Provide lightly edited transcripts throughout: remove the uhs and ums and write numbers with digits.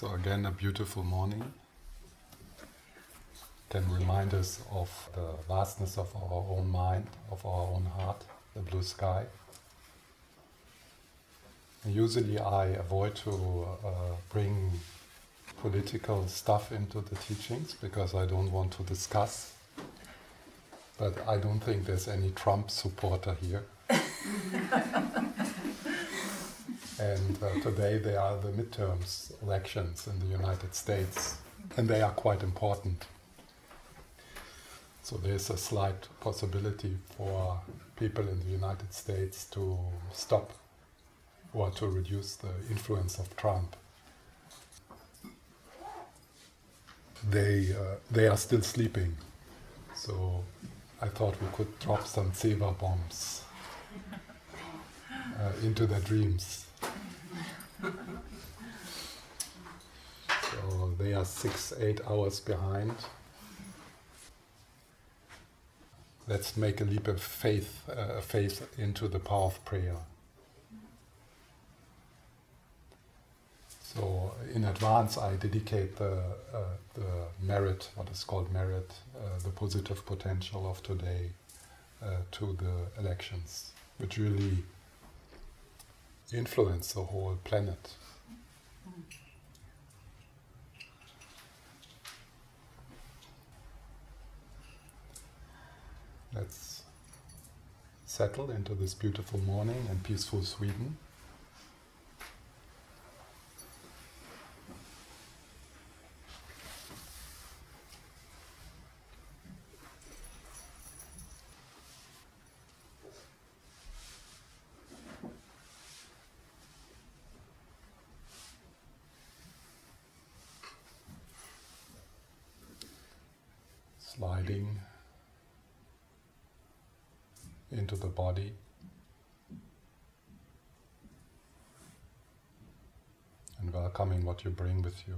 So again, a beautiful morning can remind us of the vastness of our own mind, of our own heart, the blue sky. And usually I avoid to bring political stuff into the teachings because I don't want to discuss. But I don't think there's any Trump supporter here. And today they are the midterms elections in the United States, and they are quite important. So there's a slight possibility for people in the United States to stop or to reduce the influence of Trump. They are still sleeping, so I thought we could drop some tseva bombs into their dreams. So they are 6-8 hours behind. Let's make a leap of faith into the power of prayer. So in advance I dedicate the merit, what is called merit, the positive potential of today to the elections, which really influence the whole planet. Let's settle into this beautiful morning in peaceful Sweden. Sliding into the body, and welcoming what you bring with you.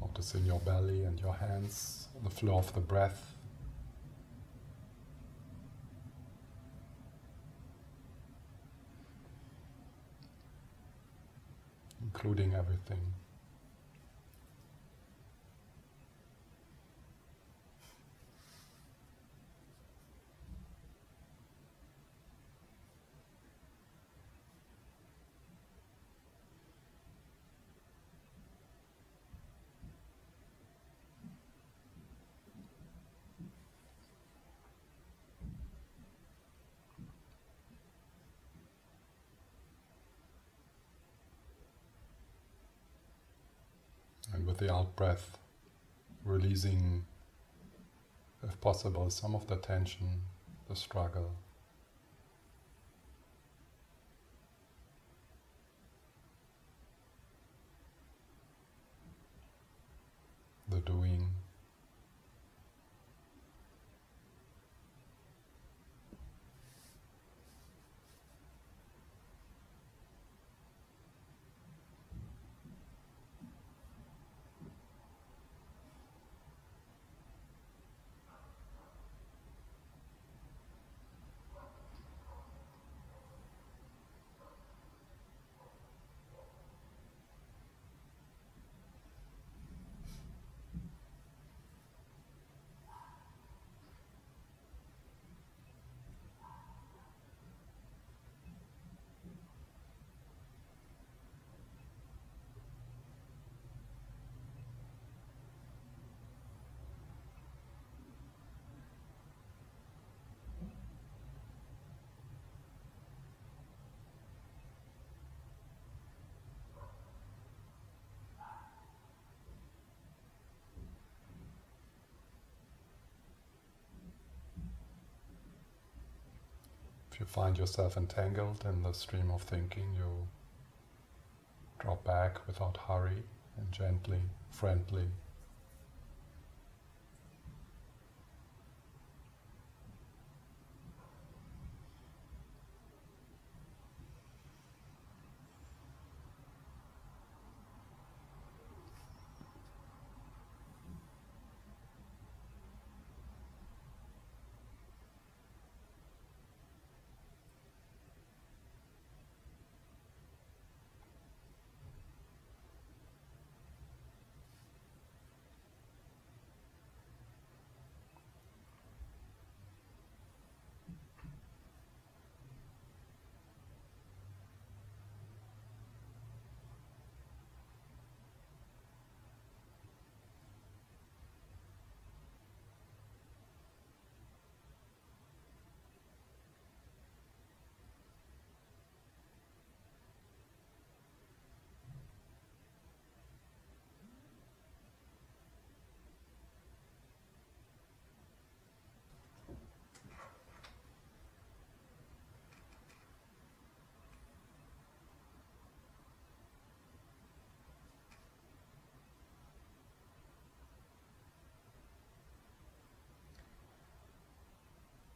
Notice in your belly and your hands, the flow of the breath. Including everything. With the out-breath, releasing, if possible, some of the tension, the struggle. The doing. If you find yourself entangled in the stream of thinking, you drop back without hurry and gently, friendly.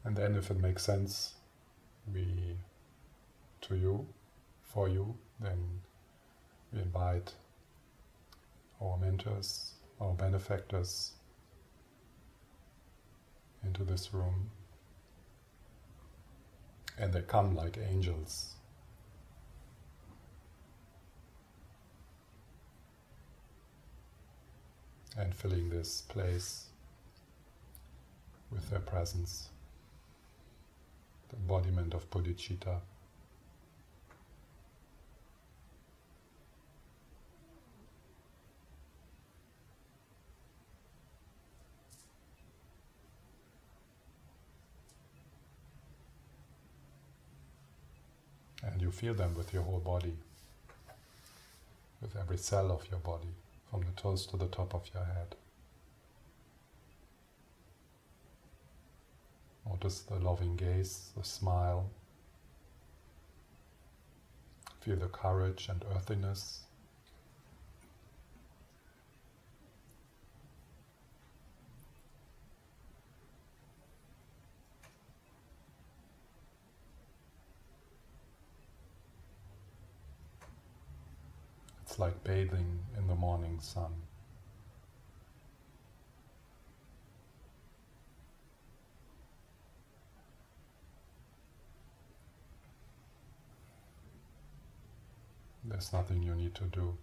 And then if it makes sense for you, then we invite our mentors, our benefactors into this room, and they come like angels. And filling this place with their presence. The embodiment of bodhicitta. And you feel them with your whole body, with every cell of your body, from the toes to the top of your head. Notice the loving gaze, the smile. Feel the courage and earthiness. It's like bathing in the morning sun. There's nothing you need to do.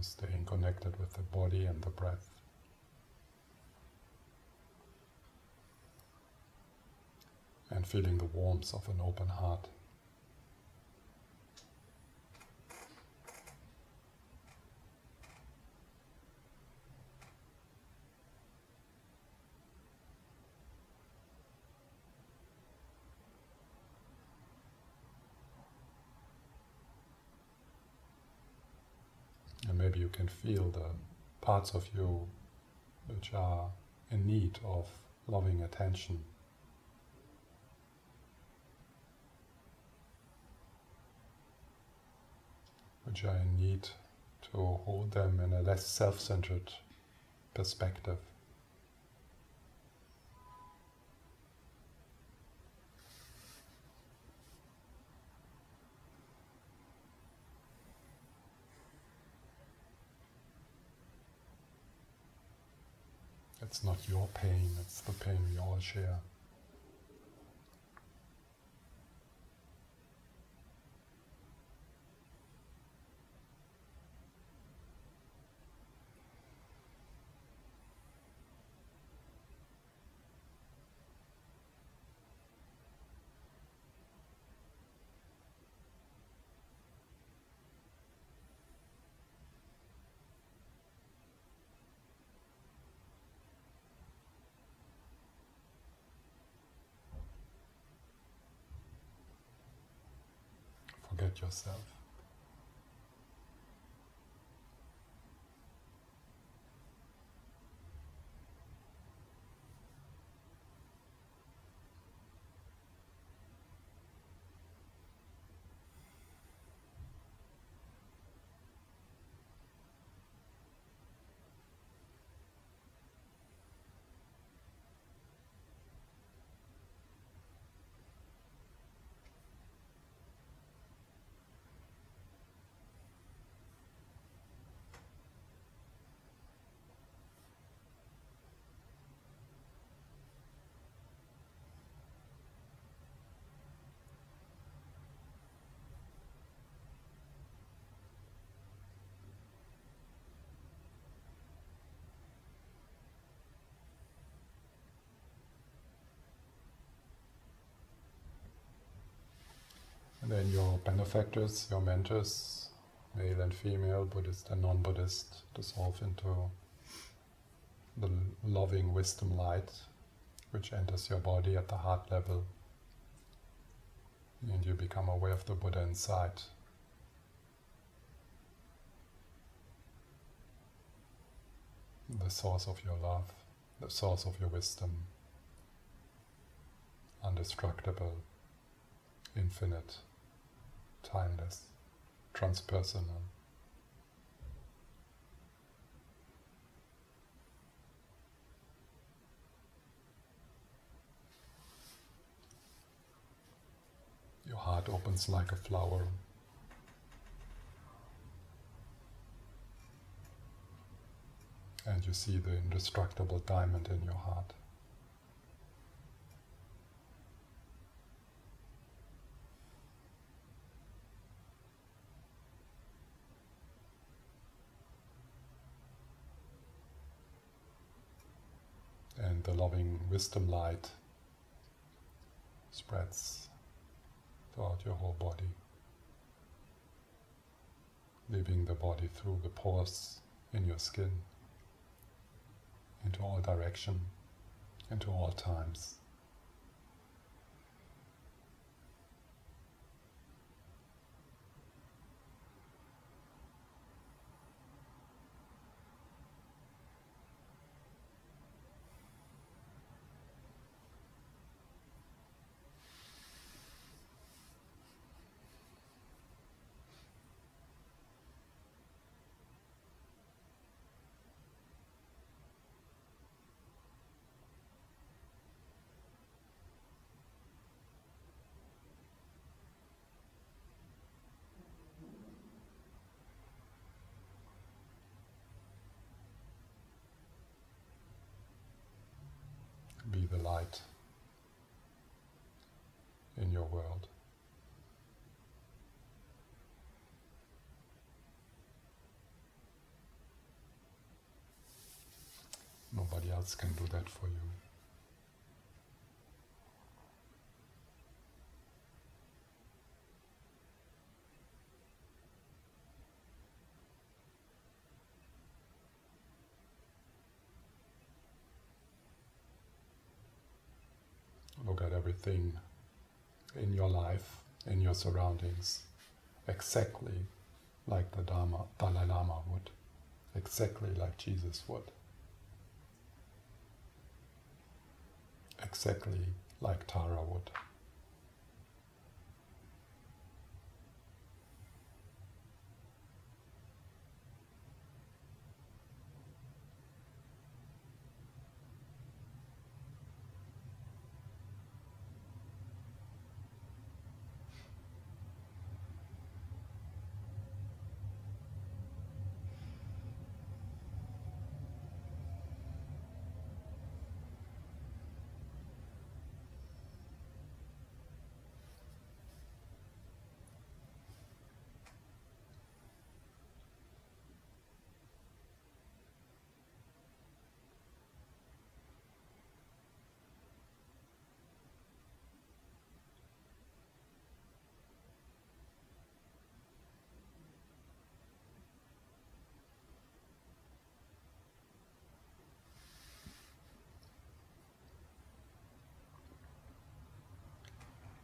Staying connected with the body and the breath. And feeling the warmth of an open heart. You can feel the parts of you which are in need of loving attention. Which I need to hold them in a less self-centered perspective. It's not your pain, it's the pain we all share. Forget yourself. And then your benefactors, your mentors, male and female, Buddhist and non-Buddhist, dissolve into the loving wisdom light, which enters your body at the heart level. And you become aware of the Buddha inside. The source of your love, the source of your wisdom, indestructible, infinite, timeless, transpersonal. Your heart opens like a flower. And you see the indestructible diamond in your heart. The loving wisdom light spreads throughout your whole body, leaving the body through the pores in your skin, into all direction, into all times. The light in your world. Nobody else can do that for you. Look at everything in your life, in your surroundings, exactly like the Dalai Lama would, exactly like Jesus would. exactly like Tara would.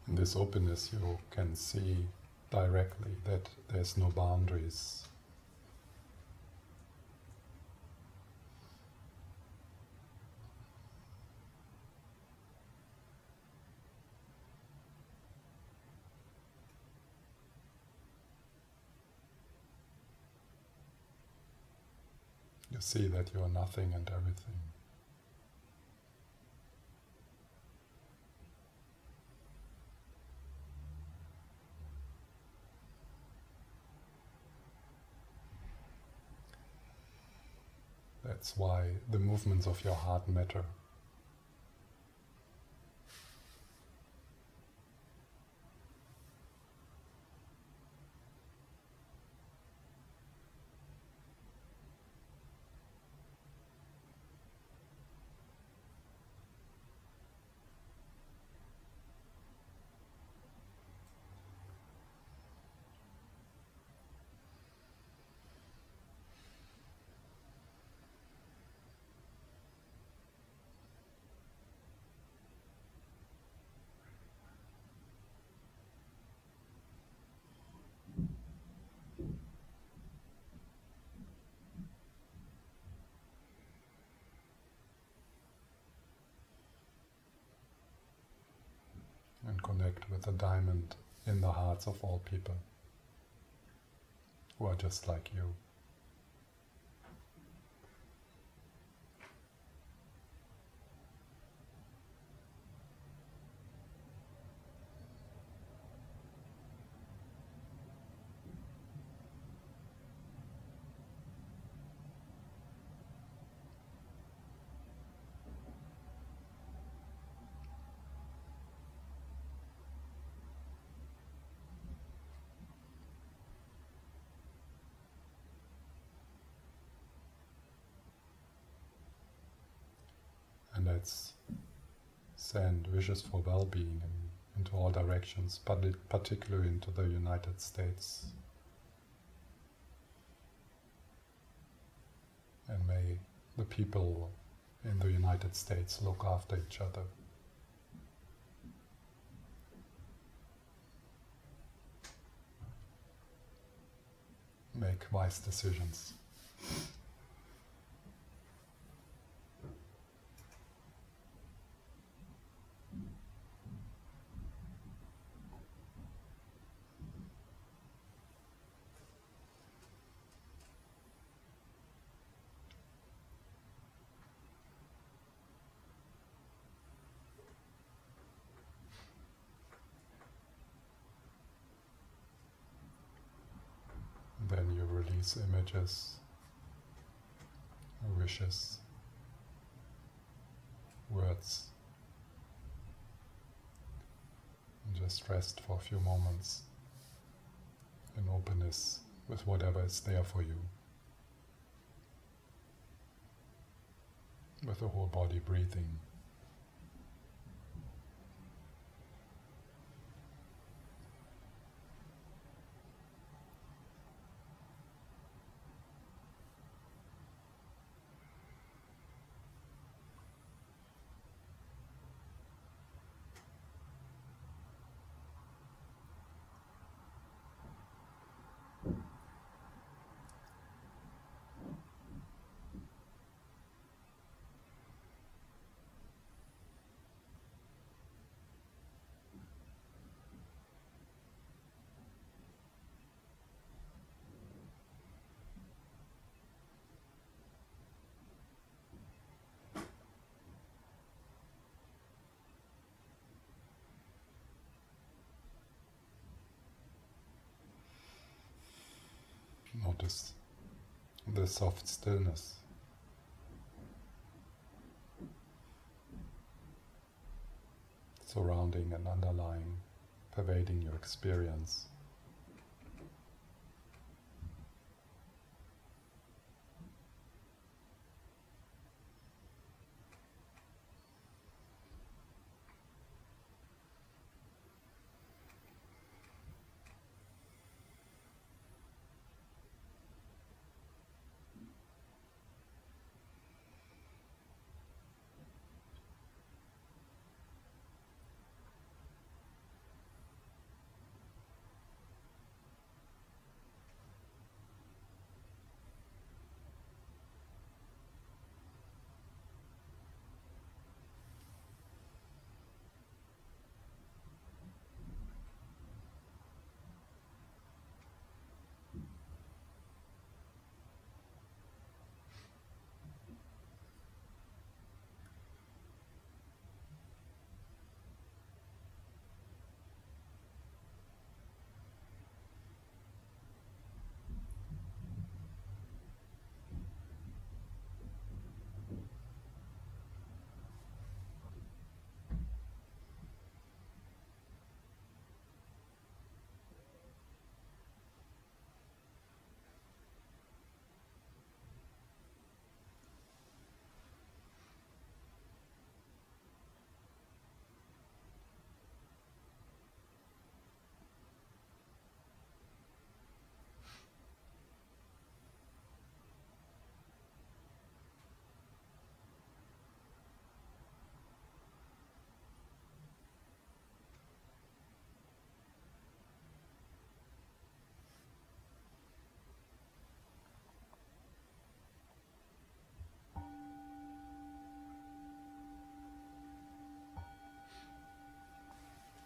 In this openness, you can see directly that there's no boundaries. You see that you are nothing and everything. That's why the movements of your heart matter. Connect with the diamond in the hearts of all people who are just like you. Let's send wishes for well-being into all directions, but particularly into the United States. And may the people in the United States look after each other. Make wise decisions. These images, wishes, words, and just rest for a few moments in openness with whatever is there for you, with the whole body breathing. Notice the soft stillness. Surrounding and underlying, pervading your experience.